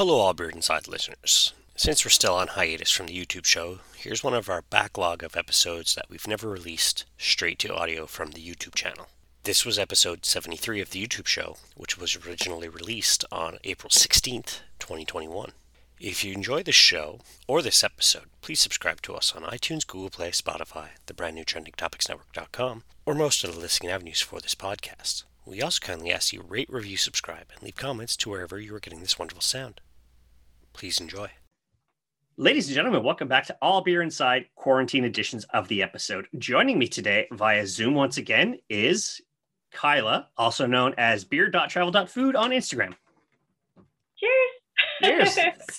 Hello, All Beer Inside listeners. Since we're still on hiatus from the YouTube show, here's one of our backlog of episodes that we've never released straight to audio from the YouTube channel. This was episode 73 of the YouTube show, which was originally released on April 16th, 2021. If you enjoy this show or this episode, please subscribe to us on iTunes, Google Play, Spotify, the brand new TrendingTopicsNetwork.com, or most of the listening avenues for this podcast. We also kindly ask you rate, review, subscribe, and leave comments to wherever you are getting this wonderful sound. Please enjoy. Ladies and gentlemen, welcome back to All Beer Inside, quarantine editions of the episode. Joining me today via Zoom once again is Kyla, also known as beer.travel.food on Instagram. Cheers.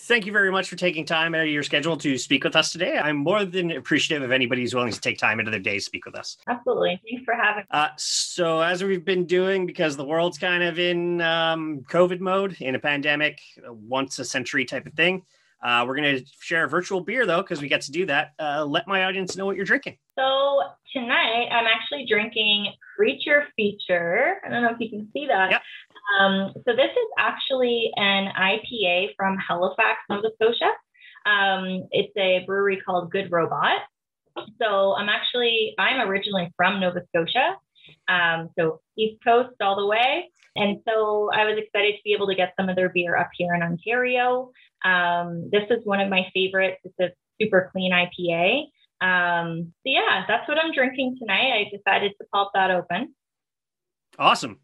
Thank you very much for taking time out of your schedule to speak with us today. I'm more than appreciative of anybody who's willing to take time out of their day to speak with us. Absolutely. Thanks for having me. So as we've been doing, because the world's kind of in COVID mode, in a pandemic, once a century type of thing, we're going to share a virtual beer, though, because we get to do that. Let my audience know what you're drinking. So tonight, I'm actually drinking Creature Feature. I don't know if you can see that. Yep. So this is actually an IPA from Halifax, Nova Scotia. It's a brewery called Good Robot. So I'm originally from Nova Scotia. So East Coast all the way. And so I was excited to be able to get some of their beer up here in Ontario. This is one of my favorites. It's a super clean IPA. So yeah, that's what I'm drinking tonight. I decided to pop that open. Awesome.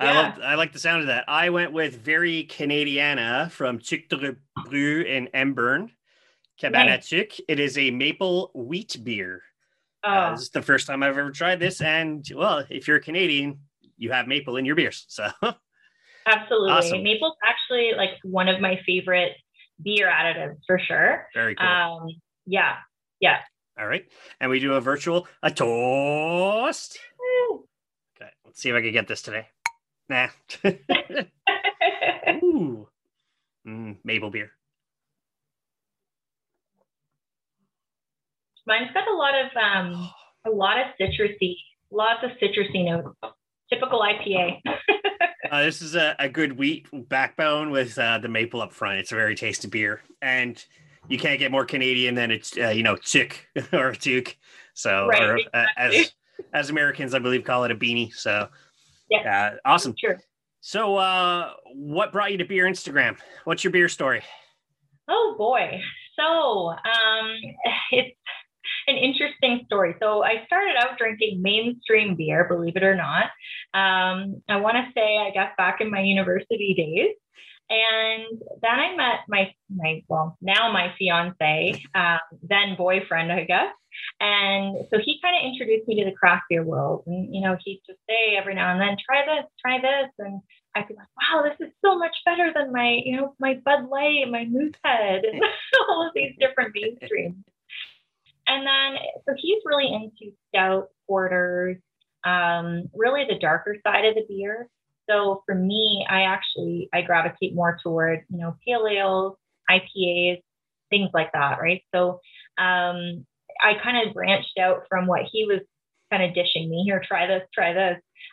Yeah. I like the sound of that. I went with Very Canadiana from Tuque de Broue in Emburn, Cabane à Tuque. It is a maple wheat beer. This is the first time I've ever tried this. And well, if you're a Canadian, you have maple in your beers. So absolutely. Awesome. Maple's actually like one of my favorite beer additives for sure. Very cool. Yeah. All right. And we do a toast. Woo. Okay. Let's see if I can get this today. Nah. Ooh. Maple beer. Mine's got lots of citrusy notes. Typical IPA. This is a good wheat backbone with the maple up front. It's a very tasty beer, and you can't get more Canadian than it's chick or tuque. So right, or, exactly. as Americans, I believe, call it a beanie. So yeah, awesome. Sure. So what brought you to Beer Instagram? What's your beer story? Oh boy, so it's an interesting story. So I started out drinking mainstream beer, believe it or not. I want to say, I guess, back in my university days. And then I met my fiance, then boyfriend, I guess. And so he kind of introduced me to the craft beer world. And, he'd just say every now and then, try this. And I'd be like, wow, this is so much better than my Bud Light, my Moosehead, and all of these different mainstreams. And then, so he's really into stout, porters, really the darker side of the beer. So for me, I gravitate more toward, pale ales, IPAs, things like that, right? So I kind of branched out from what he was kind of dishing me here, try this,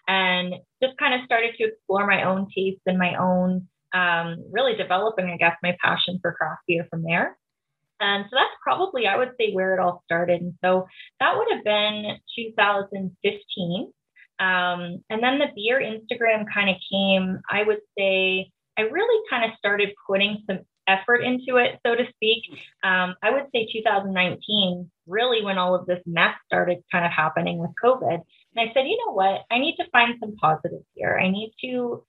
and just kind of started to explore my own tastes and my own, really developing, I guess, my passion for craft beer from there. And so that's probably, I would say, where it all started. And so that would have been 2015. And then the beer Instagram kind of came, I would say, I really kind of started putting some effort into it, so to speak. I would say 2019, really when all of this mess started kind of happening with COVID. And I said, you know what, I need to find some positives here. I need to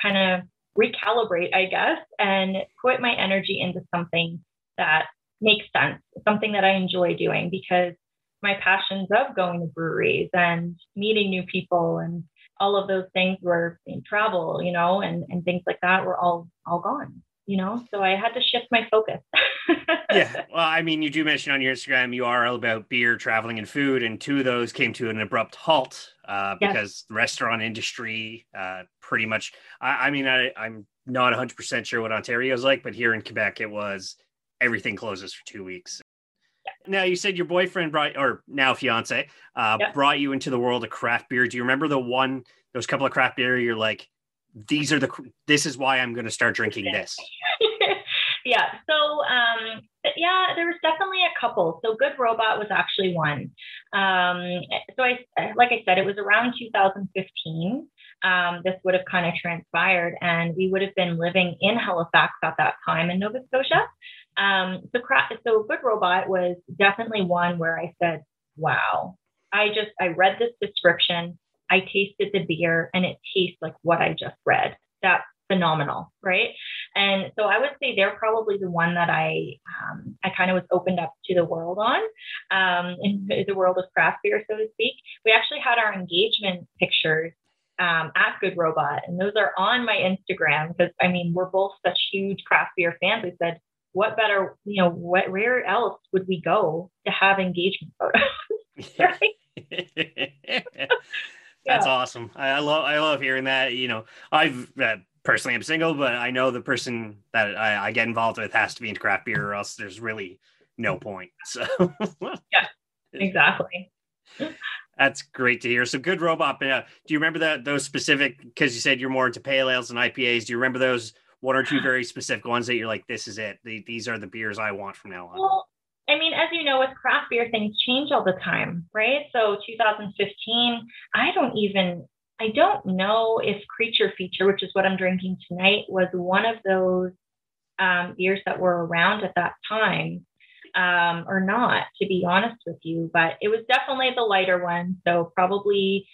kind of recalibrate, I guess, and put my energy into something that makes sense, something that I enjoy doing, because my passions of going to breweries and meeting new people and all of those things were in travel, and things like that were all gone, so I had to shift my focus. Yeah. Well, I mean, you do mention on your Instagram, you are all about beer, traveling, and food. And two of those came to an abrupt halt because the restaurant industry pretty much, I'm not 100% sure what Ontario's like, but here in Quebec, it was everything closes for 2 weeks. Now, you said your boyfriend fiance, brought you into the world of craft beer. Do you remember those couple of craft beer you're like, these are the, this is why I'm going to start drinking this. Yeah. So, yeah, there was definitely a couple. So Good Robot was actually one. So like I said, it was around 2015. This would have kind of transpired, and we would have been living in Halifax at that time in Nova Scotia. So Good Robot was definitely one where I said, wow, I read this description. I tasted the beer and it tastes like what I just read. That's phenomenal. Right. And so I would say they're probably the one that I kind of was opened up to the world on, in the world of craft beer, so to speak. We actually had our engagement pictures at Good Robot, and those are on my Instagram, because I mean, we're both such huge craft beer fans. We said, what better, you know, where else would we go to have engagement photos? Right? That's awesome. I love hearing that. You know, I've personally am single, but I know the person that I get involved with has to be into craft beer, or else there's really no point. So yeah, exactly. That's great to hear. So Good Robot. Do you remember that those specific? Because you said you're more into pale ales and IPAs. Do you remember those one or two very specific ones that you're like, this is it? These are the beers I want from now on. Well, I mean, as you know, with craft beer, things change all the time, right? So 2015, I don't know if Creature Feature, which is what I'm drinking tonight, was one of those beers that were around at that time, or not, to be honest with you, but it was definitely the lighter one. So probably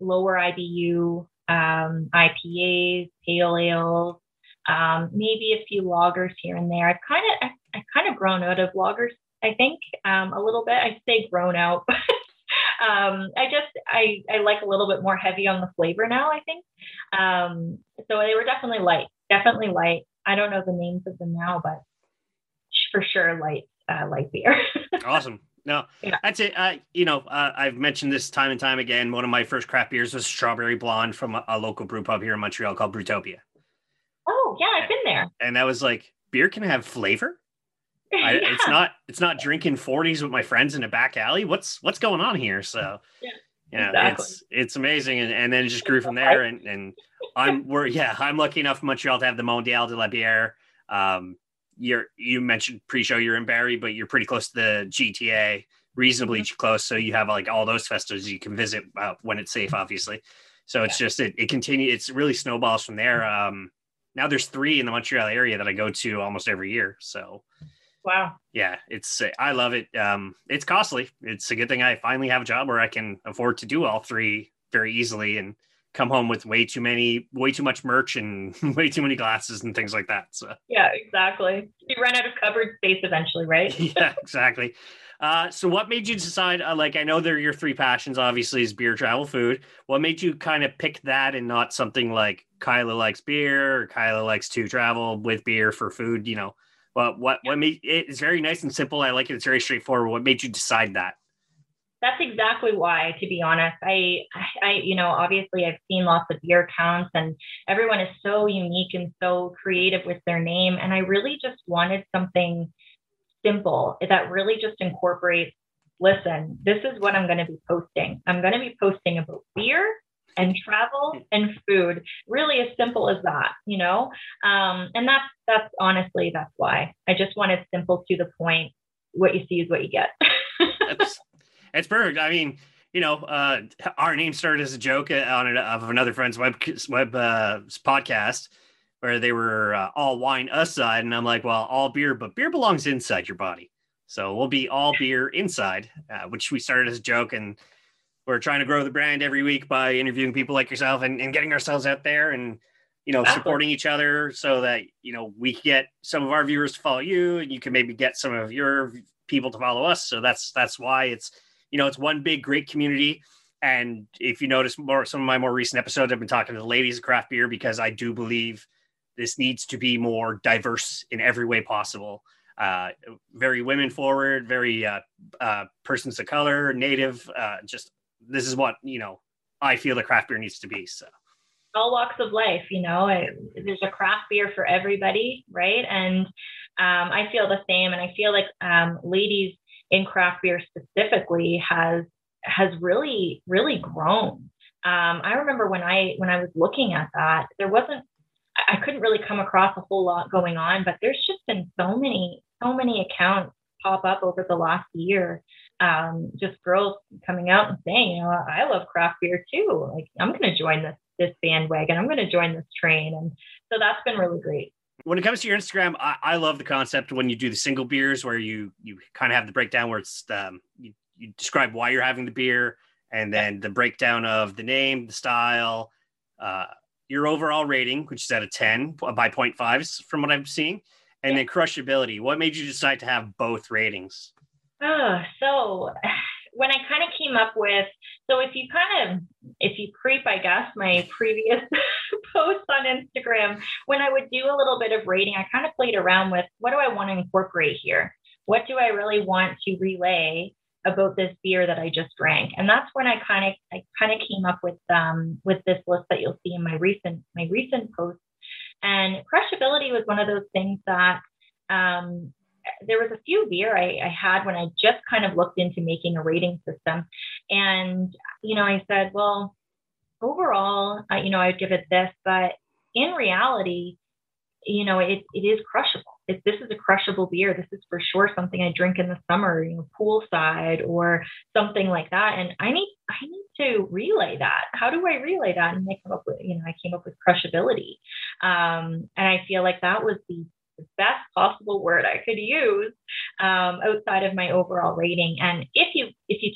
lower IBU, IPAs, pale ales, maybe a few lagers here and there. I've kind of grown out of lagers, I think, a little bit. I say grown out. I like a little bit more heavy on the flavor now, I think. So they were definitely light. I don't know the names of them now, but for sure light beer. Awesome. No, yeah. That's it. I've mentioned this time and time again. One of my first craft beers was Strawberry Blonde from a local brew pub here in Montreal called Brewtopia. Oh yeah, I've been there. And that was like, beer can have flavor. Yeah. It's not drinking 40s with my friends in a back alley. What's going on here? So yeah, exactly. It's amazing. And then it just grew from there. And I'm lucky enough in Montreal to have the Mondial de la Bierre. You mentioned pre-show you're in Barrie, but you're pretty close to the GTA, reasonably close. So you have like all those festivals you can visit when it's safe, obviously. So it's just, it continues. It's really snowballs from there. Now there's 3 in the Montreal area that I go to almost every year. So wow. Yeah, I love it. It's costly. It's a good thing I finally have a job where I can afford to do all 3 very easily and come home with way too much merch and way too many glasses and things like that. So yeah, exactly. You run out of cupboard space eventually, right? Yeah, exactly. So what made you decide, I know they're your 3 passions, obviously, is beer, travel, food. What made you kind of pick that and not something like Kyla likes beer or Kyla likes to travel with beer for food, you know? But what made it's very nice and simple. I like it. It's very straightforward. What made you decide that? That's exactly why, to be honest. I obviously I've seen lots of beer counts, and everyone is so unique and so creative with their name. And I really just wanted something simple that really just incorporates, listen, this is what I'm going to be posting. I'm going to be posting about beer and travel and food, really as simple as that, you know? And that's honestly, that's why I just wanted simple, to the point. What you see is what you get. It's perfect. I mean, you know, our name started as a joke of another friend's web podcast where they were all wine aside. And I'm like, well, all beer, but beer belongs inside your body. So we'll be all beer inside, which we started as a joke. And we're trying to grow the brand every week by interviewing people like yourself and getting ourselves out there and, you know, supporting each other so that, you know, we get some of our viewers to follow you, and you can maybe get some of your people to follow us. So that's why it's, you know, it's one big, great community. And if you notice some of my more recent episodes, I've been talking to the ladies of craft beer, because I do believe this needs to be more diverse in every way possible. Very women forward, very persons of color, native, just this is what, you know, I feel the craft beer needs to be. So all walks of life, you know, there's a craft beer for everybody. Right. And I feel the same. And I feel like ladies in craft beer specifically has really, really grown. I remember when I was looking at that, I couldn't really come across a whole lot going on, but there's just been so many accounts pop up over the last year. Just girls coming out and saying, you know, I love craft beer too. Like, I'm going to join this bandwagon. I'm going to join this train. And so that's been really great. When it comes to your Instagram, I love the concept when you do the single beers, where you kind of have the breakdown where it's you describe why you're having the beer, and then the breakdown of the name, the style, your overall rating, which is out of 10 by 0.5s from what I'm seeing, and then crushability. What made you decide to have both ratings? So when I kind of came up with, if you creep, I guess, my previous posts on Instagram, when I would do a little bit of rating, I kind of played around with, what do I want to incorporate here? What do I really want to relay about this beer that I just drank? And that's when I kind of came up with this list that you'll see in my recent posts. And crushability was one of those things that, there was a few beer I had when I just kind of looked into making a rating system. And, you know, I said, well, overall, you know, I'd give it this, but in reality, you know, it is crushable. This is a crushable beer. This is for sure something I drink in the summer, you know, poolside or something like that. And I need to relay that. How do I relay that? And I came up with crushability. And I feel like that was the best possible word I could use outside of my overall rating. And if you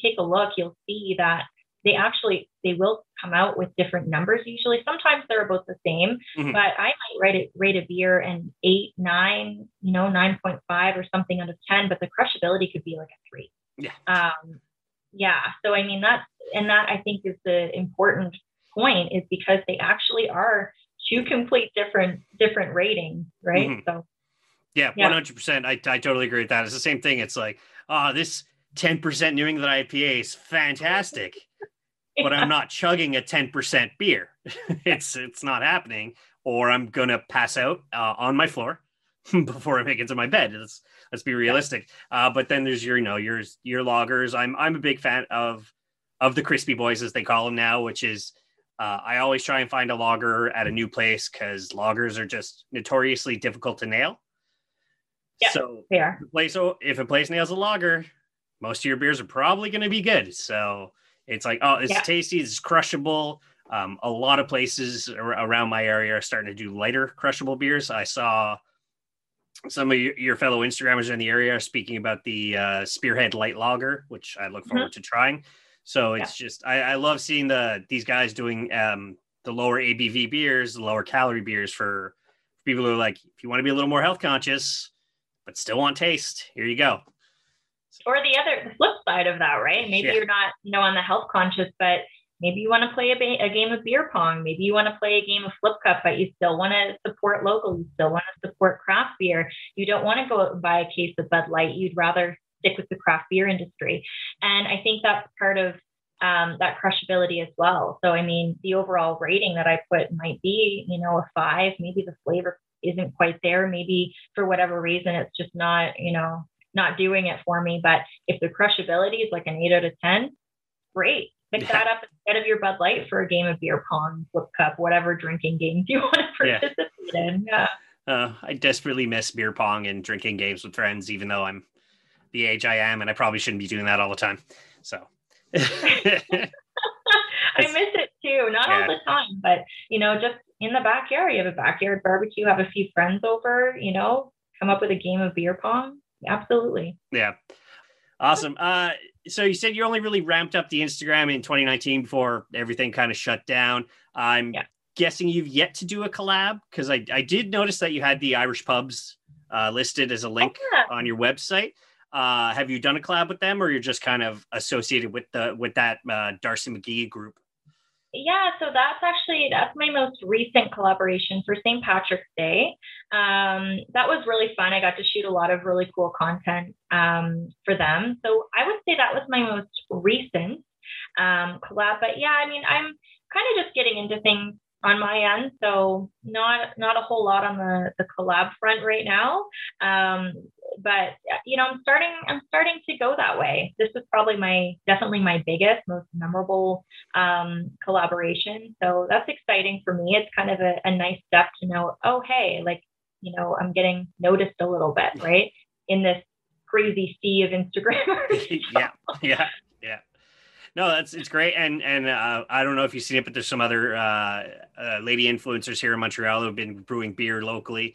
take a look, you'll see that they will come out with different numbers. Usually, sometimes they're about the same, mm-hmm. but I might rate a beer an 8, 9, you know, 9.5 or something out of 10, but the crushability could be like a 3. Yeah. Yeah. So, I mean, that I think is the important point, is because they actually are two complete different ratings. Right. Mm-hmm. So. Yeah. 100%. I totally agree with that. It's the same thing. It's like, this 10% New England IPA is fantastic. But I'm not chugging a 10% beer. It's not happening, or I'm going to pass out on my floor before I make it to my bed. Let's be realistic. But then there's your lagers. I'm a big fan of the crispy boys, as they call them now, which is, I always try and find a lager at a new place, because lagers are just notoriously difficult to nail. Yeah, so they are. If a place nails a lager, most of your beers are probably going to be good. So it's like, oh, it's tasty, it's crushable. A lot of places around my area are starting to do lighter crushable beers. I saw some of your fellow Instagrammers in the area are speaking about the Spearhead Light Lager, which I look forward to trying. So it's just, I love seeing these guys doing the lower ABV beers, the lower calorie beers for people who are like, if you want to be a little more health conscious, but still want taste, here you go. Or the flip side of that, right? Maybe you're not, you know, on the health conscious, but maybe you want to play a game of beer pong. Maybe you want to play a game of flip cup, but you still want to support local. You still want to support craft beer. You don't want to go out and buy a case of Bud Light. You'd rather stick with the craft beer industry. And I think that's part of that crushability as well. So, I mean, the overall rating that I put might be, you know, a 5. Maybe the flavor isn't quite there. Maybe for whatever reason, it's just not, you know, not doing it for me. But if the crushability is like an 8 out of 10, great. Pick that up instead of your Bud Light for a game of beer pong, flip cup, whatever drinking games you want to participate in. Yeah. I desperately miss beer pong and drinking games with friends, even though I'm the age I am, and I probably shouldn't be doing that all the time. So I miss it too. Not all the time, but you know, just in the backyard, you have a backyard barbecue, have a few friends over, you know, come up with a game of beer pong. Absolutely. Yeah. Awesome. So you said you only really ramped up the Instagram in 2019 before everything kind of shut down. I'm guessing you've yet to do a collab, because I did notice that you had the Irish pubs listed as a link on your website. Have you done a collab with them, or you're just kind of associated with that Darcy McGee group? Yeah, so that's my most recent collaboration for St. Patrick's Day. That was really fun. I got to shoot a lot of really cool content for them. So I would say that was my most recent collab. But yeah, I mean, I'm kind of just getting into things on my end, so not a whole lot on the collab front right now. but you know, I'm starting to go that way. This is probably definitely my biggest, most memorable collaboration. So that's exciting for me. It's kind of a nice step to know, oh, hey, like, you know, I'm getting noticed a little bit, right? In this crazy sea of Instagram. Yeah. No, it's great. And I don't know if you've seen it, but there's some other lady influencers here in Montreal who've been brewing beer locally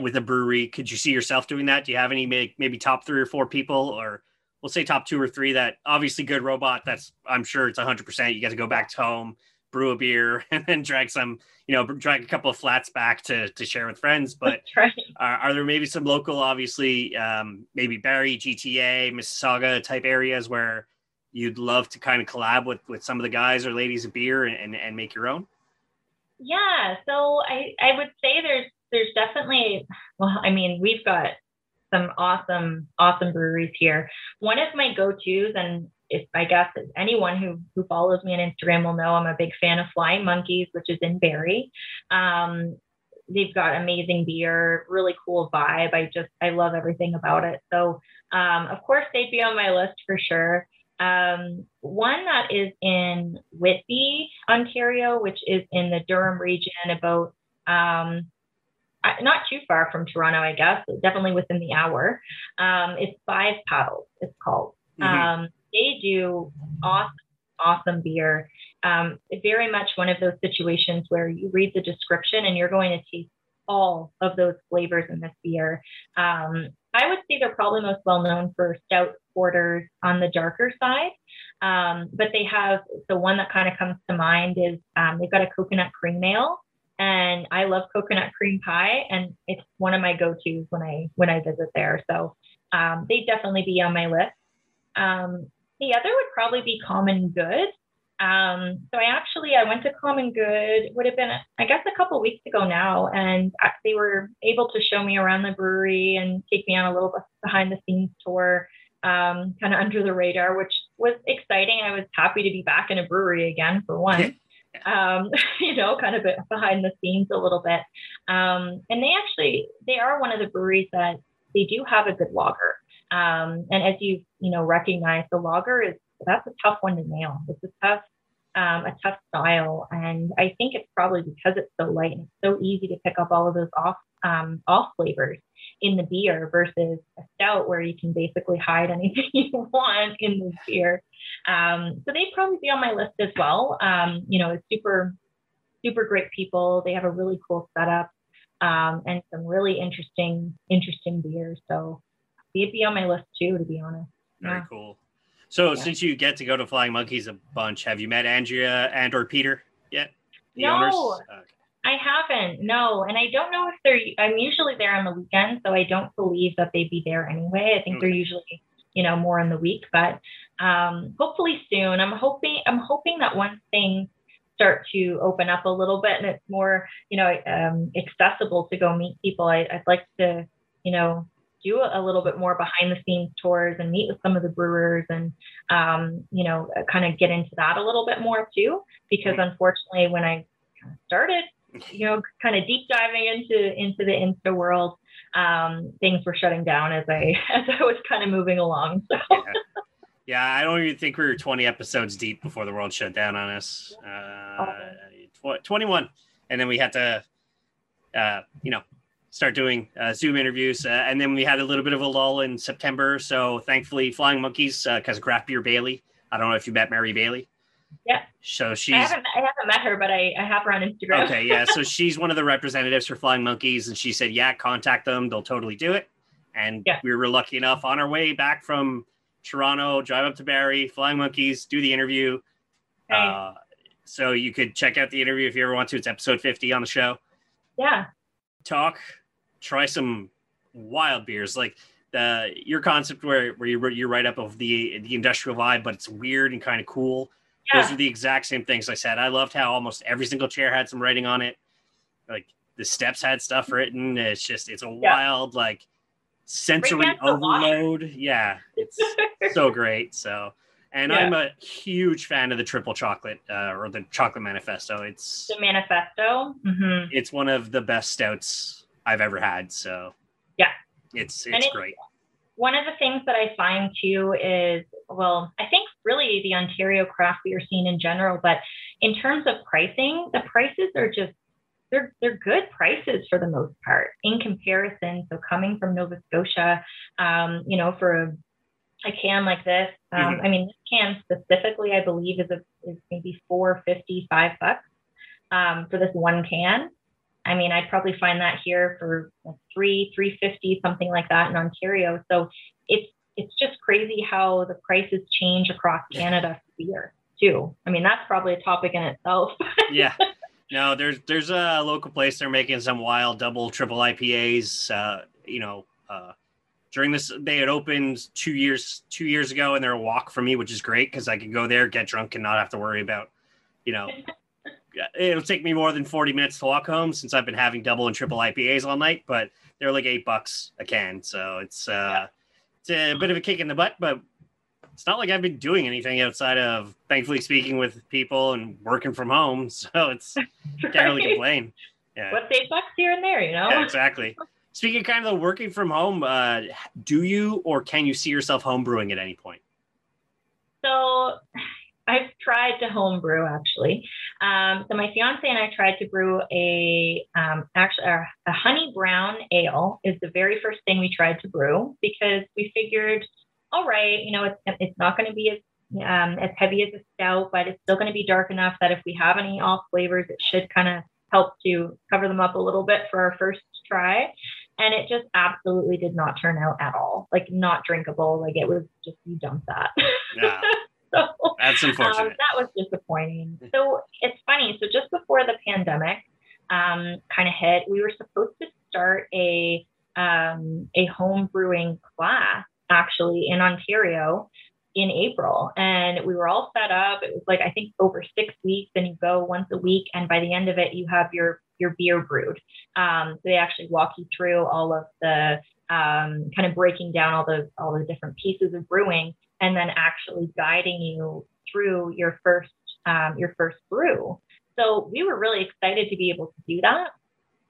with a brewery. Could you see yourself doing that? Do you have any maybe top 3 or 4 people, or we'll say top 2 or 3 that obviously Good Robot? That's, I'm sure it's 100%. You got to go back to home, brew a beer, and then drag a couple of flats back to share with friends. But right. Are there maybe some local, obviously, maybe Barrie, GTA, Mississauga type areas where you'd love to kind of collab with some of the guys or ladies of beer and make your own? Yeah. So I would say there's definitely, well, I mean, we've got some awesome breweries here. One of my go-tos, and if I guess anyone who follows me on Instagram will know, I'm a big fan of Flying Monkeys, which is in Barrie. They've got amazing beer, really cool vibe. I love everything about it. So of course they'd be on my list for sure. One that is in Whitby, Ontario, which is in the Durham region, about not too far from Toronto, I guess, but definitely within the hour. It's Five Paddles, it's called. Mm-hmm. They do awesome beer. Very much one of those situations where you read the description and you're going to taste all of those flavors in this beer. I would say they're probably most well known for stout porters on the darker side. But they have, the one that kind of comes to mind is they've got a coconut cream ale, and I love coconut cream pie, and it's one of my go-tos when I visit there. So they'd definitely be on my list. The other would probably be Common Good. So I went to Common Good, would have been, I guess, a couple of weeks ago now, and they were able to show me around the brewery and take me on a little behind the scenes tour, kind of under the radar, which was exciting. I was happy to be back in a brewery again, for one, you know, kind of behind the scenes a little bit. And they are one of the breweries that they do have a good lager. And as you recognize, the lager that's a tough one to nail. It's a tough style. And I think it's probably because it's so light and it's so easy to pick up all of those off flavors in the beer versus a stout where you can basically hide anything you want in the beer. So they'd probably be on my list as well. It's super, super great people. They have a really cool setup, and some really interesting beers. So they'd be on my list too, to be honest. Very cool. So since you get to go to Flying Monkeys a bunch, have you met Andrea and/or Peter yet? No, owners? I haven't. No. And I don't know if I'm usually there on the weekend, so I don't believe that they'd be there anyway. I think they're usually, more in the week, but hopefully soon. I'm hoping that once things start to open up a little bit and it's more, accessible to go meet people, I'd like to, do a little bit more behind the scenes tours and meet with some of the brewers and, kind of get into that a little bit more too, because unfortunately when I started, kind of deep diving into the Insta world, things were shutting down as I was kind of moving along. So. Yeah. I don't even think we were 20 episodes deep before the world shut down on us, 21. And then we had to, start doing Zoom interviews. And then we had a little bit of a lull in September. So thankfully, Flying Monkeys, because Craft Beer Bailey, I don't know if you met Mary Bailey. Yeah. So she's... I haven't met her, but I have her on Instagram. Okay, yeah. So she's one of the representatives for Flying Monkeys. And she said, contact them. They'll totally do it. And we were lucky enough on our way back from Toronto, drive up to Barrie, Flying Monkeys, do the interview. Okay. So you could check out the interview if you ever want to. It's episode 50 on the show. Yeah. Try some wild beers, like your concept where you write up of the industrial vibe, but it's weird and kind of cool. Yeah. Those are the exact same things I said. I loved how almost every single chair had some writing on it. Like the steps had stuff written. It's just, it's a wild, like sensory overload. Yeah. It's so great. So, I'm a huge fan of the triple chocolate or the Chocolate Manifesto. It's the Manifesto. Mm-hmm. It's one of the best stouts I've ever had. So it's great. One of the things that I find too is, well, I think really the Ontario craft beer scene in general, but in terms of pricing, the prices are just, they're good prices for the most part in comparison. So coming from Nova Scotia, you know, for a can like this, I mean, this can specifically, I believe is maybe $4.50, $5 for this one can. I mean, I'd probably find that here for $3.50, something like that in Ontario. So it's just crazy how the prices change across Canada for beer too. I mean, that's probably a topic in itself. Yeah. No, there's a local place, they're making some wild double, triple IPAs, during this, they had opened two years ago, and they're a walk for me, which is great because I can go there, get drunk, and not have to worry about, you know, it'll take me more than 40 minutes to walk home since I've been having double and triple IPAs all night, but they're like $8 a can. So it's a bit of a kick in the butt, but it's not like I've been doing anything outside of thankfully speaking with people and working from home. So it's can't really complain. Yeah. What's $8 here and there, you know? Yeah, exactly. Speaking of kind of the working from home, do you, or can you see yourself homebrewing at any point? So I've tried to homebrew actually. So my fiance and I tried to brew a honey brown ale is the very first thing we tried to brew because we figured, all right, you know, it's not going to be as heavy as a stout, but it's still going to be dark enough that if we have any off flavors, it should kind of help to cover them up a little bit for our first try. And it just absolutely did not turn out at all. Like not drinkable. Like it was just, you dump that. Yeah. So, that's unfortunate. That was disappointing. So it's funny. So just before the pandemic kind of hit, we were supposed to start a home brewing class actually in Ontario in April, and we were all set up. It was like I think over 6 weeks, and you go once a week, and by the end of it, you have your beer brewed. So they actually walk you through all of the kind of breaking down all the different pieces of brewing. And then actually guiding you through your first brew. So we were really excited to be able to do that.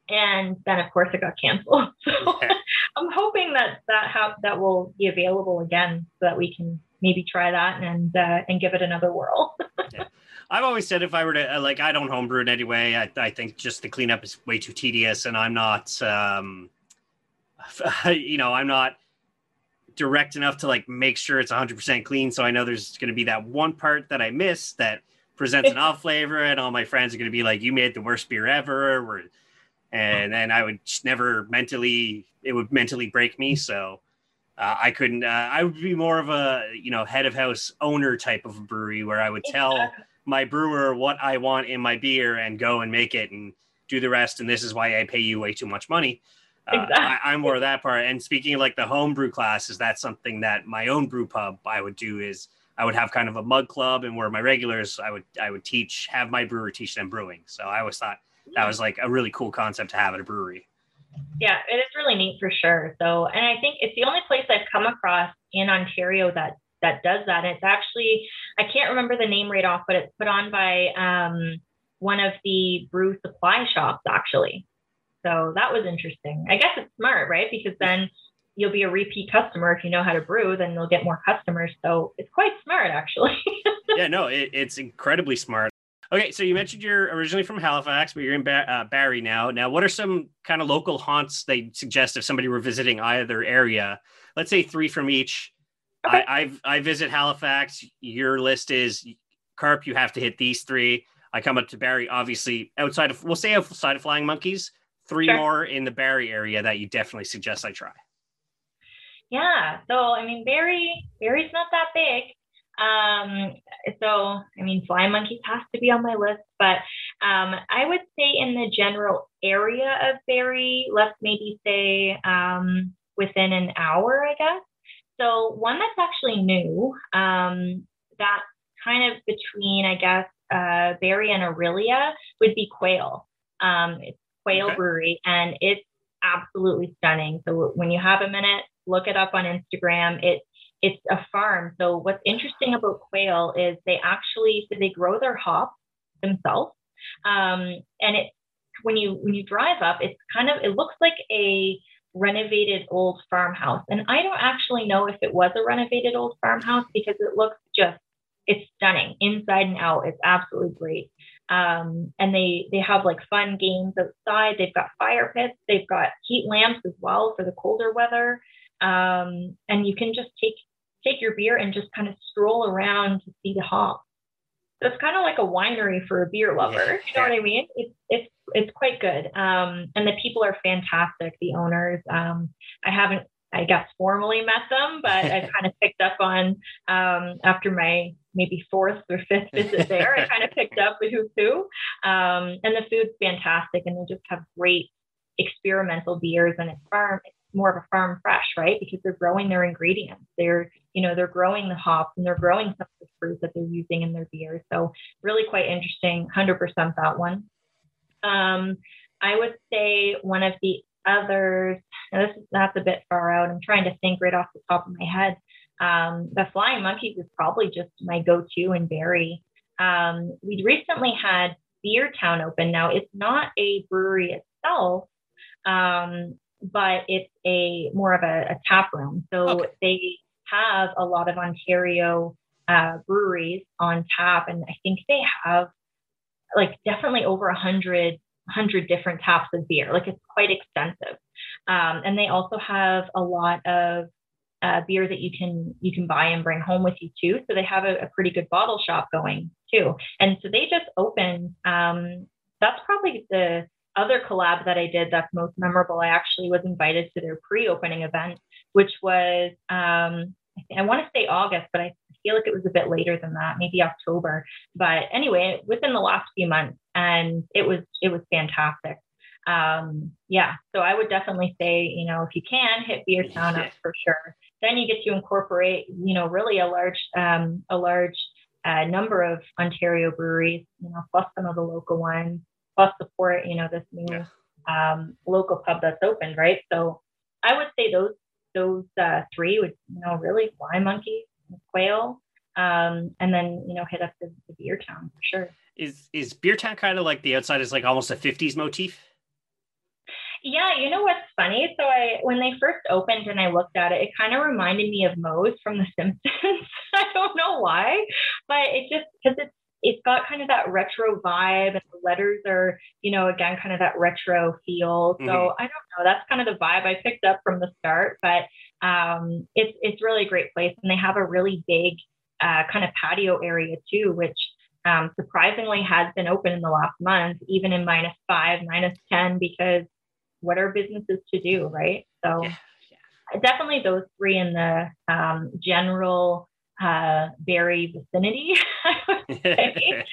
And then of course it got canceled. So yeah. I'm hoping that will be available again so that we can maybe try that and give it another whirl. Yeah. I've always said if I were to, like, I don't homebrew in any way. I think just the cleanup is way too tedious, and I'm not, you know, I'm not direct enough to like make sure it's 100% clean. So I know there's going to be that one part that I miss that presents an off flavor, and all my friends are going to be like, you made the worst beer ever. And then I would just never mentally break me. So I couldn't, I would be more of a, you know, head of house owner type of brewery where I would tell my brewer what I want in my beer and go and make it and do the rest. And this is why I pay you way too much money. Exactly. I'm more of that part. And speaking of like the homebrew classes, that's something that my own brew pub I would do is I would have kind of a mug club, and where my regulars, I would teach, have my brewer teach them brewing. So I always thought that was like a really cool concept to have at a brewery. Yeah, it is really neat for sure. So, and I think it's the only place I've come across in Ontario that does that. And it's actually, I can't remember the name right off, but it's put on by one of the brew supply shops actually. So that was interesting. I guess it's smart, right? Because then you'll be a repeat customer. If you know how to brew, then you'll get more customers. So it's quite smart, actually. Yeah, no, it's incredibly smart. Okay, so you mentioned you're originally from Halifax, but you're in Barrie now. Now, what are some kind of local haunts they suggest if somebody were visiting either area? Let's say three from each. Okay. I visit Halifax. Your list is, Carp, you have to hit these three. I come up to Barrie, obviously, outside of Flying Monkeys. Three sure. More in the Barrie area that you definitely suggest I try. Yeah. So, I mean, Barrie's not that big. So, I mean, Flying Monkeys has to be on my list, but I would say in the general area of Barrie, let's maybe say within an hour, I guess. So one that's actually new, that kind of between, I guess, Barrie and Orillia would be Quail. It's Quail okay. Brewery, and it's absolutely stunning. So when you have a minute, look it up on Instagram. It's a farm. So what's interesting about Quail is they grow their hops themselves. And it when you drive up, it looks like a renovated old farmhouse. And I don't actually know if it was a renovated old farmhouse because it looks just, it's stunning inside and out. It's absolutely great. And they have like fun games outside. They've got fire pits. They've got heat lamps as well for the colder weather. And you can just take your beer and just kind of stroll around to see the hops. So it's kind of like a winery for a beer lover. Yeah. You know what I mean? It's quite good. And the people are fantastic. The owners, I haven't, I guess, formally met them, but I've kind of picked up on, after my maybe fourth or fifth visit there, I kind of picked up who's who. And the food's fantastic, and they just have great experimental beers, and it's more of a farm fresh, right? Because they're growing their ingredients. They're growing the hops, and they're growing some of the fruit that they're using in their beer. So really quite interesting, 100% that one. I would say one of the others, now that's a bit far out. I'm trying to think right off the top of my head. The Flying Monkeys is probably just my go-to in Barrie. We recently had Beer Town open. Now it's not a brewery itself, but it's more of a tap room. So they have a lot of Ontario breweries on tap, and I think they have like definitely over 100 different taps of beer. Like it's quite extensive. And they also have a lot of beer that you can buy and bring home with you too. So they have a pretty good bottle shop going too. And so they just opened. That's probably the other collab that I did that's most memorable. I actually was invited to their pre-opening event, which was, I want to say August, but I feel like it was a bit later than that, maybe October. But anyway, within the last few months, and it was fantastic. So I would definitely say, if you can hit Beer Town up for sure, then you get to incorporate, really a large number of Ontario breweries, plus some of the local ones, plus support, this new local pub that's opened, right? So I would say those three would, really Fly Monkey, Quail, and then, hit up the Beer Town for sure. Is Beer Town kind of like the outside is like almost a 50s motif? Yeah, you know what's funny? So when they first opened and I looked at it, it kind of reminded me of Moe's from The Simpsons. I don't know why, but it just, because it's got kind of that retro vibe, and the letters are, again, kind of that retro feel. So I don't know, that's kind of the vibe I picked up from the start, but it's really a great place. And they have a really big kind of patio area too, which surprisingly has been open in the last month, even in -5, -10, because what are businesses to do, right? So definitely those three in the general Barrie vicinity, I would say.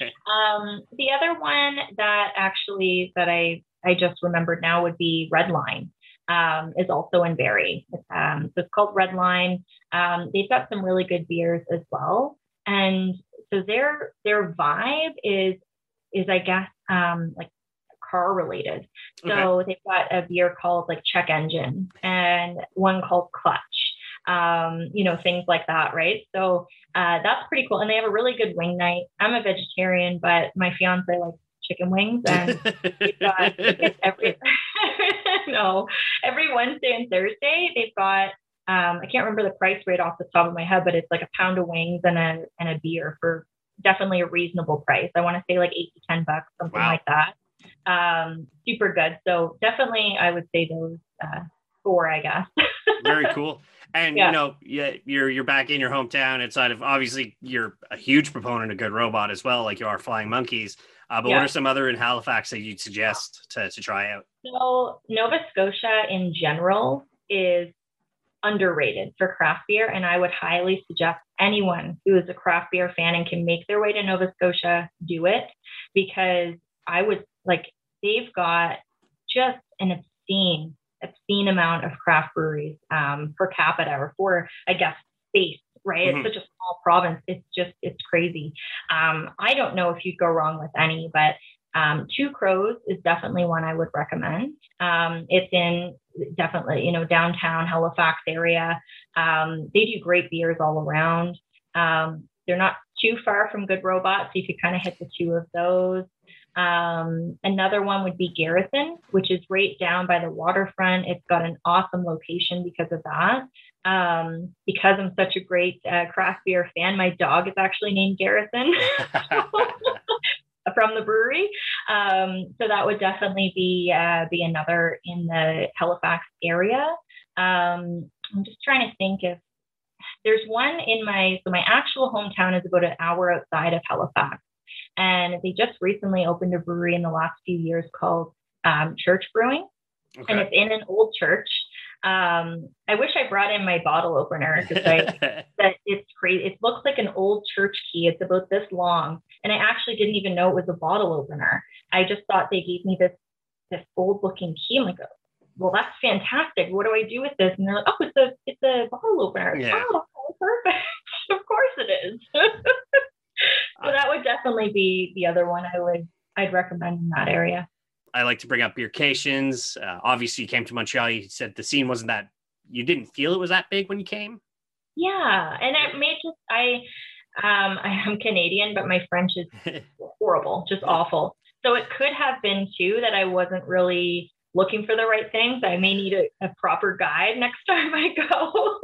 The other one that I just remembered now would be Redline, is also in Barrie. So it's called Redline. They've got some really good beers as well. And so their vibe is I guess, like car related. So they've got a beer called like Check Engine and one called Clutch, things like that. Right. So that's pretty cool. And they have a really good wing night. I'm a vegetarian, but my fiance likes chicken wings, and they've got every Wednesday and Thursday they've got, I can't remember the price right off the top of my head, but it's like a pound of wings and a beer for definitely a reasonable price. I want to say like $8 to $10, something like that. Super good. So definitely, I would say those four, I guess. Very cool. And you're back in your hometown outside of, obviously you're a huge proponent of Good Robot as well, like you are Flying Monkeys. But what are some other in Halifax that you'd suggest to try out? So Nova Scotia in general is underrated for craft beer, and I would highly suggest anyone who is a craft beer fan and can make their way to Nova Scotia do it, because I would like, they've got just an obscene amount of craft breweries per capita, or for, I guess, space, right? It's such a small province. It's crazy. I don't know if you'd go wrong with any, but Two Crows is definitely one I would recommend. It's in definitely, downtown Halifax area. They do great beers all around. They're not too far from Good Robot, so you could kind of hit the two of those. Another one would be Garrison, which is right down by the waterfront. It's got an awesome location because of that. Because I'm such a great craft beer fan, my dog is actually named Garrison from the brewery. So that would definitely be another in the Halifax area. I'm just trying to think if there's one in my actual hometown is about an hour outside of Halifax. And they just recently opened a brewery in the last few years called Church Brewing. Okay. And it's in an old church. I wish I brought in my bottle opener because that it's crazy. It looks like an old church key. It's about this long. And I actually didn't even know it was a bottle opener. I just thought they gave me this old looking key. I'm like, well, that's fantastic. What do I do with this? And they're like, oh, it's a bottle opener. Yeah. Oh, perfect. Of course it is. So that would definitely be the other one I'd recommend in that area. I like to bring up beercations. Obviously, you came to Montreal. You said the scene wasn't that. You didn't feel it was that big when you came. Yeah, and it may just I am Canadian, but my French is horrible, just awful. So it could have been too that I wasn't really looking for the right things. I may need a proper guide next time I go.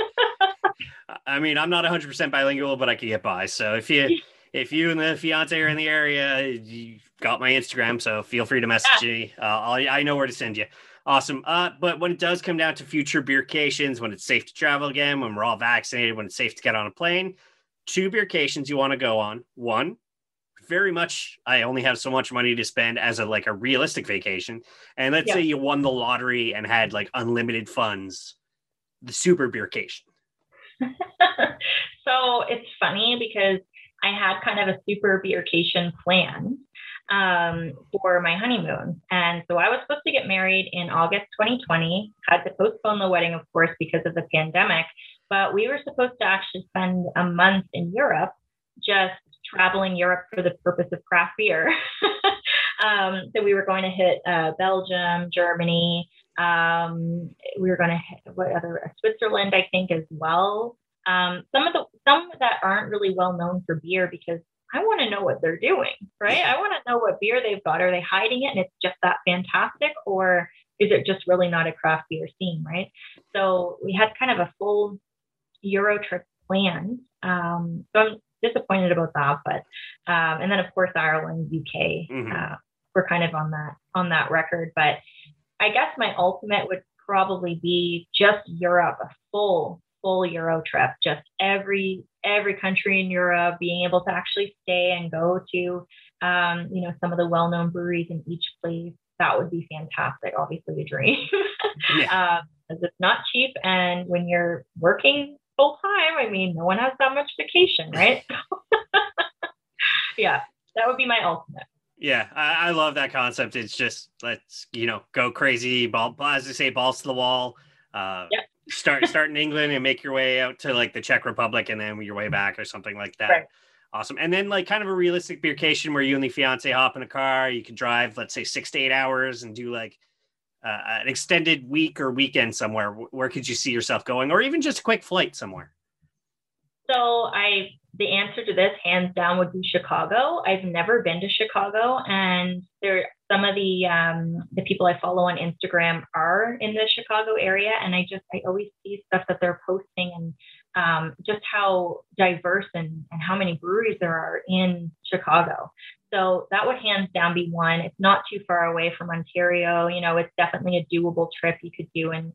I mean, I'm not 100% bilingual, but I can get by. So if you and the fiance are in the area, you got my Instagram, so feel free to message me. I know where to send you. Awesome. But when it does come down to future beercations, when it's safe to travel again, when we're all vaccinated, when it's safe to get on a plane, two beercations you want to go on. One, very much, I only have so much money to spend as a realistic vacation. And let's say you won the lottery and had unlimited funds, the super beercation. So it's funny because I had kind of a super beercation plan for my honeymoon. And so I was supposed to get married in August 2020, had to postpone the wedding, of course, because of the pandemic. But we were supposed to actually spend a month in Europe, just traveling Europe for the purpose of craft beer. So we were going to hit Belgium, Germany. We were going to hit Switzerland, I think, as well. Some that aren't really well known for beer because I want to know what they're doing, right? I want to know what beer they've got. Are they hiding it and it's just that fantastic, or is it just really not a craft beer scene, right? So we had kind of a full Euro trip planned. So I'm disappointed about that, but and then of course Ireland, UK, mm-hmm. We're kind of on that record. But I guess my ultimate would probably be just Europe, a full Euro trip, just every country in Europe, being able to actually stay and go to, some of the well-known breweries in each place. That would be fantastic. Obviously a dream. Yeah. It's not cheap. And when you're working full time, I mean, no one has that much vacation, right? Yeah, that would be my ultimate. Yeah, I love that concept. It's just, let's, go crazy, as they say, balls to the wall. Yep. Start in England and make your way out to the Czech Republic and then your way back or something like that. Right. Awesome. And then kind of a realistic beercation where you and the fiance hop in a car, you can drive, let's say 6 to 8 hours and do an extended week or weekend somewhere. Where could you see yourself going, or even just a quick flight somewhere? So the answer to this hands down would be Chicago. I've never been to Chicago, and some of the people I follow on Instagram are in the Chicago area. And I always see stuff that they're posting, and just how diverse and how many breweries there are in Chicago. So that would hands down be one. It's not too far away from Ontario. It's definitely a doable trip you could do in,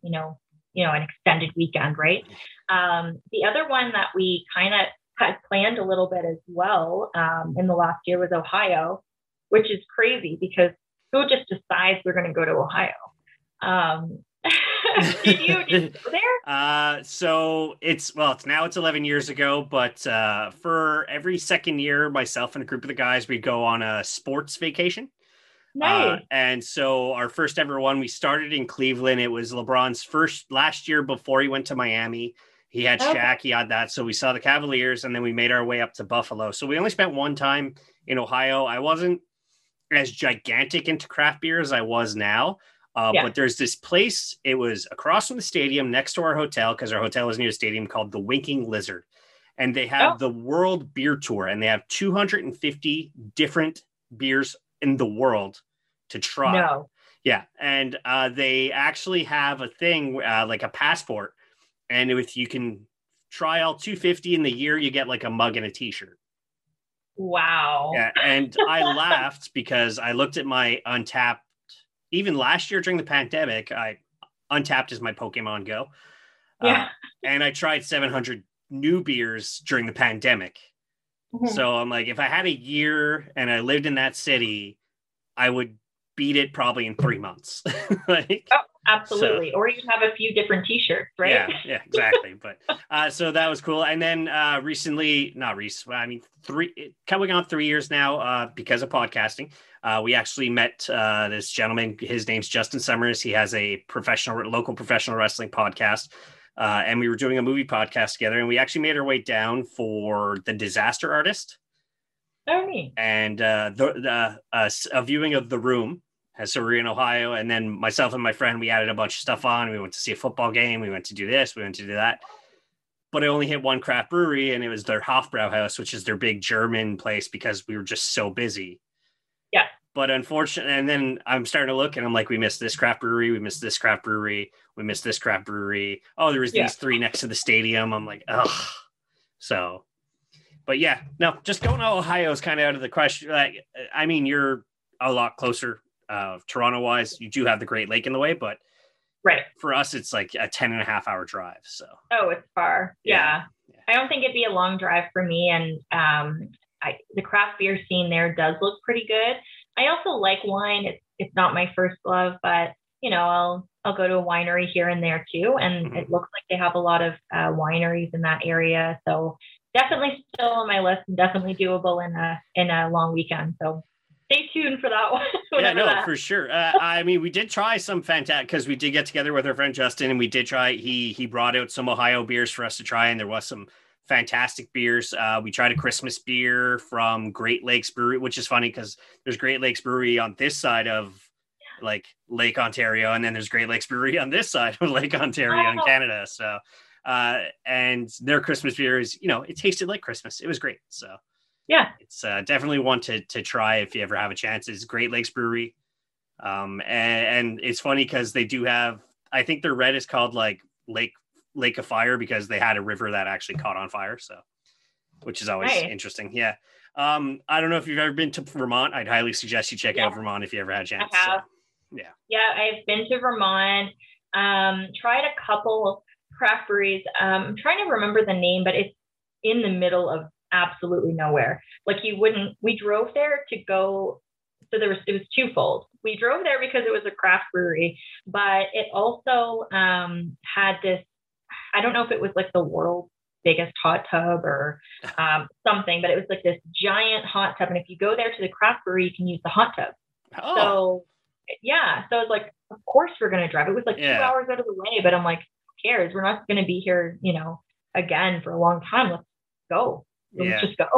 an extended weekend, right? The other one that we kind of had planned a little bit as well in the last year was Ohio, which is crazy because who just decides we're going to go to Ohio? Did you go there? So it's 11 years ago, but for every second year, myself and a group of the guys, we go on a sports vacation. Nice. And so our first ever one, we started in Cleveland. It was LeBron's last year before he went to Miami. He had Shaq, he had that. So we saw the Cavaliers and then we made our way up to Buffalo. So we only spent one time in Ohio. I wasn't as gigantic into craft beer as I was now. But there's this place, it was across from the stadium next to our hotel, because our hotel was near the stadium, called the Winking Lizard. And they have the World Beer Tour, and they have 250 different beers in the world to try. No. Yeah. And they actually have a thing like a passport. And if you can try all 250 in the year, you get like a mug and a t-shirt. Wow. Yeah. And I laughed because I looked at my Untappd, even last year during the pandemic, I Untappd is my Pokemon Go. Yeah. And I tried 700 new beers during the pandemic. Mm-hmm. So I'm like, if I had a year and I lived in that city, I would beat it probably in 3 months. Like, oh, absolutely. So, or you have a few different t-shirts, right? Yeah, yeah, exactly. But so that was cool. And then recently, not recently, I mean, coming on 3 years now because of podcasting, we actually met this gentleman. His name's Justin Summers. He has a local professional wrestling podcast. And we were doing a movie podcast together, and we actually made our way down for the Disaster Artist. Oh, neat. And a viewing of The Room. So we were in Ohio, and then myself and my friend, we added a bunch of stuff on. We went to see a football game. We went to do this. We went to do that. But I only hit one craft brewery, and it was their Hofbrauhaus, which is their big German place, because we were just so busy. Yeah. But unfortunately, and then I'm starting to look, and I'm like, we missed this craft brewery. We missed this craft brewery. We missed this craft brewery. Oh, there was these three next to the stadium. I'm like, ugh. So, but yeah, no, just going to Ohio is kind of out of the question. Like, I mean, you're a lot closer Toronto-wise. You do have the Great Lake in the way, but right for us, it's like a 10.5-hour drive. So, oh, it's far. Yeah. Yeah. I don't think it'd be a long drive for me. And the craft beer scene there does look pretty good. I also like wine. It's not my first love, but you know, I'll go to a winery here and there too. And It looks like they have a lot of wineries in that area. So definitely still on my list and definitely doable in a long weekend. So stay tuned for that one. Yeah, no, for sure. I mean, we did try some fantastic, because we did get together with our friend Justin, and we did try, he brought out some Ohio beers for us to try. And there was some fantastic beers. We tried a Christmas beer from Great Lakes Brewery, which is funny because there's Great Lakes Brewery on this side of like Lake Ontario, and then there's Great Lakes Brewery on this side of Lake Ontario in Canada. So and their Christmas beer is, you know, it tasted like Christmas. It was great. So yeah, it's definitely one to try if you ever have a chance. It's Great Lakes Brewery. And it's funny because they do have, I think their red is called like Lake of Fire, because they had a river that actually caught on fire, so, which is always interesting. Yeah. I don't know if you've ever been to Vermont. I'd highly suggest you check out Vermont if you ever had a chance. I have. So, yeah. Yeah, I've been to Vermont. Tried a couple craft breweries. I'm trying to remember the name, but it's in the middle of absolutely nowhere. Like, you wouldn't, we drove there to go, so there was, it was twofold. We drove there because it was a craft brewery, but it also had this, I don't know if it was like the world's biggest hot tub or something, but it was like this giant hot tub. And if you go there to the craft brewery, you can use the hot tub. Oh. So yeah. So it's like, of course we're going to drive. It was like 2 hours out of the way, but I'm like, who cares? We're not going to be here, you know, again for a long time. Let's go. Let's just go.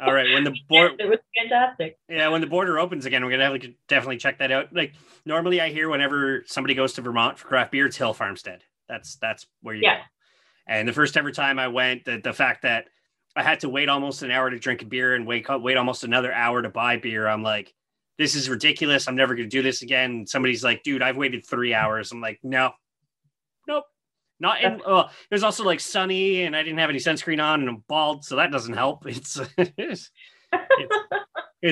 All right. When the border, it was fantastic. Yeah. When the border opens again, we're going to definitely check that out. Like, normally I hear whenever somebody goes to Vermont for craft beer, it's Hill Farmstead. That's where you go. And the first ever time I went, the fact that I had to wait almost an hour to drink a beer and wait almost another hour to buy beer, I'm like, this is ridiculous. I'm never going to do this again. And somebody's like, dude, I've waited 3 hours. I'm like, no, nope. Not in, well, it was also like sunny and I didn't have any sunscreen on, and I'm bald, so that doesn't help. It's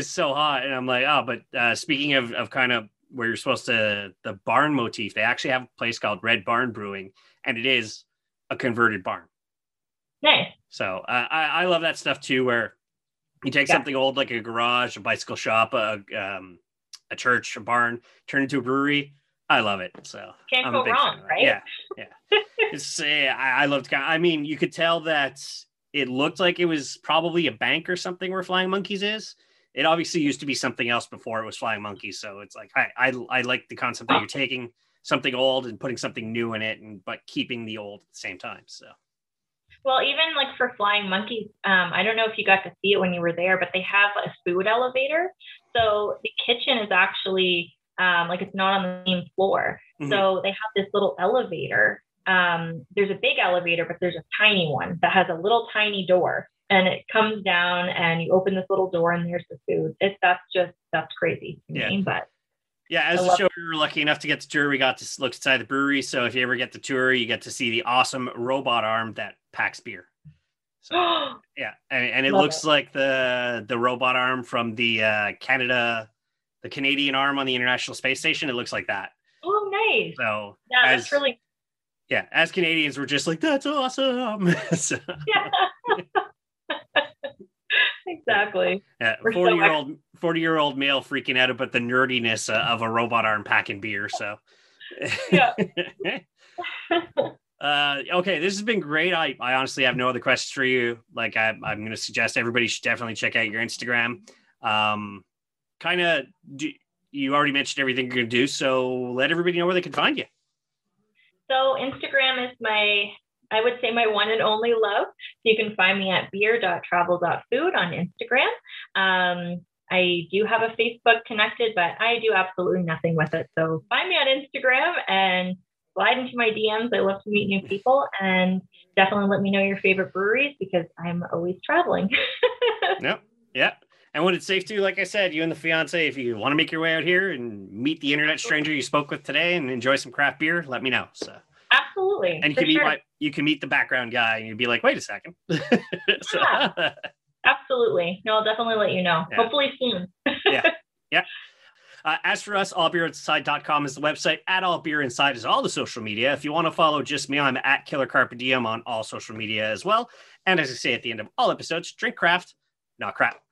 so hot. And I'm like, oh, but speaking of kind of where you're supposed to, the barn motif, they actually have a place called Red Barn Brewing, and it is a converted barn. Nice. So I love that stuff too, where you take something old, like a garage, a bicycle shop, a church, a barn, turn into a brewery. I love it. So can't go wrong, right? Yeah. Yeah. I loved, I mean, you could tell that it looked like it was probably a bank or something where Flying Monkeys is. It obviously used to be something else before it was Flying Monkeys. So it's like, I like the concept that you're taking something old and putting something new in it, and but keeping the old at the same time. So, well, even like for Flying Monkeys, I don't know if you got to see it when you were there, but they have a food elevator. So the kitchen is actually like, it's not on the same floor. Mm-hmm. So they have this little elevator. There's a big elevator, but there's a tiny one that has a little tiny door. and it comes down and you open this little door and there's the food. That's crazy to me, but. Yeah, as a show, we were lucky enough to get to tour. We got to look inside the brewery. So if you ever get the tour, you get to see the awesome robot arm that packs beer. So yeah, and it looks like the robot arm from the Canadian arm on the International Space Station. It looks like that. Oh, nice. So yeah, that's really. Yeah, as Canadians, we're just like, that's awesome. So, yeah. Exactly. Yeah, 40-year-old male freaking out about the nerdiness of a robot arm packing beer. So, yeah. Okay, this has been great. I honestly have no other questions for you. Like, I'm going to suggest everybody should definitely check out your Instagram. You already mentioned everything you're going to do, so let everybody know where they can find you. So Instagram is my one and only love. So you can find me at beer.travel.food on Instagram. I do have a Facebook connected, but I do absolutely nothing with it. So find me on Instagram and slide into my DMs. I love to meet new people, and definitely let me know your favorite breweries because I'm always traveling. Yep. Yeah. And when it's safe to, like I said, you and the fiance, if you want to make your way out here and meet the internet stranger you spoke with today and enjoy some craft beer, let me know. So. Absolutely. And you can meet the background guy and you'd be like, wait a second. So, yeah, absolutely. No, I'll definitely let you know. Yeah. Hopefully soon. Yeah. Yeah. As for us, allbeerinside.com is the website. At All Beer Inside is all the social media. If you want to follow just me, I'm at Killer Carpe Diem on all social media as well. And as I say at the end of all episodes, drink craft, not crap.